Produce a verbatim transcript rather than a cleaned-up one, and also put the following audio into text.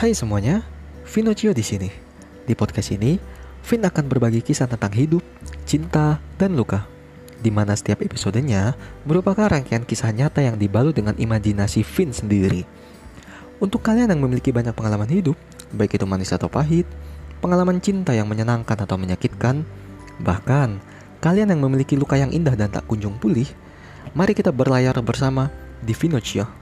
Hai semuanya, Finocchio di sini. Di podcast ini, Fin akan berbagi kisah tentang hidup, cinta, dan luka, di mana setiap episodenya merupakan rangkaian kisah nyata yang dibalut dengan imajinasi Fin sendiri. Untuk kalian yang memiliki banyak pengalaman hidup, baik itu manis atau pahit, pengalaman cinta yang menyenangkan atau menyakitkan, bahkan kalian yang memiliki luka yang indah dan tak kunjung pulih, mari kita berlayar bersama di Finocchio.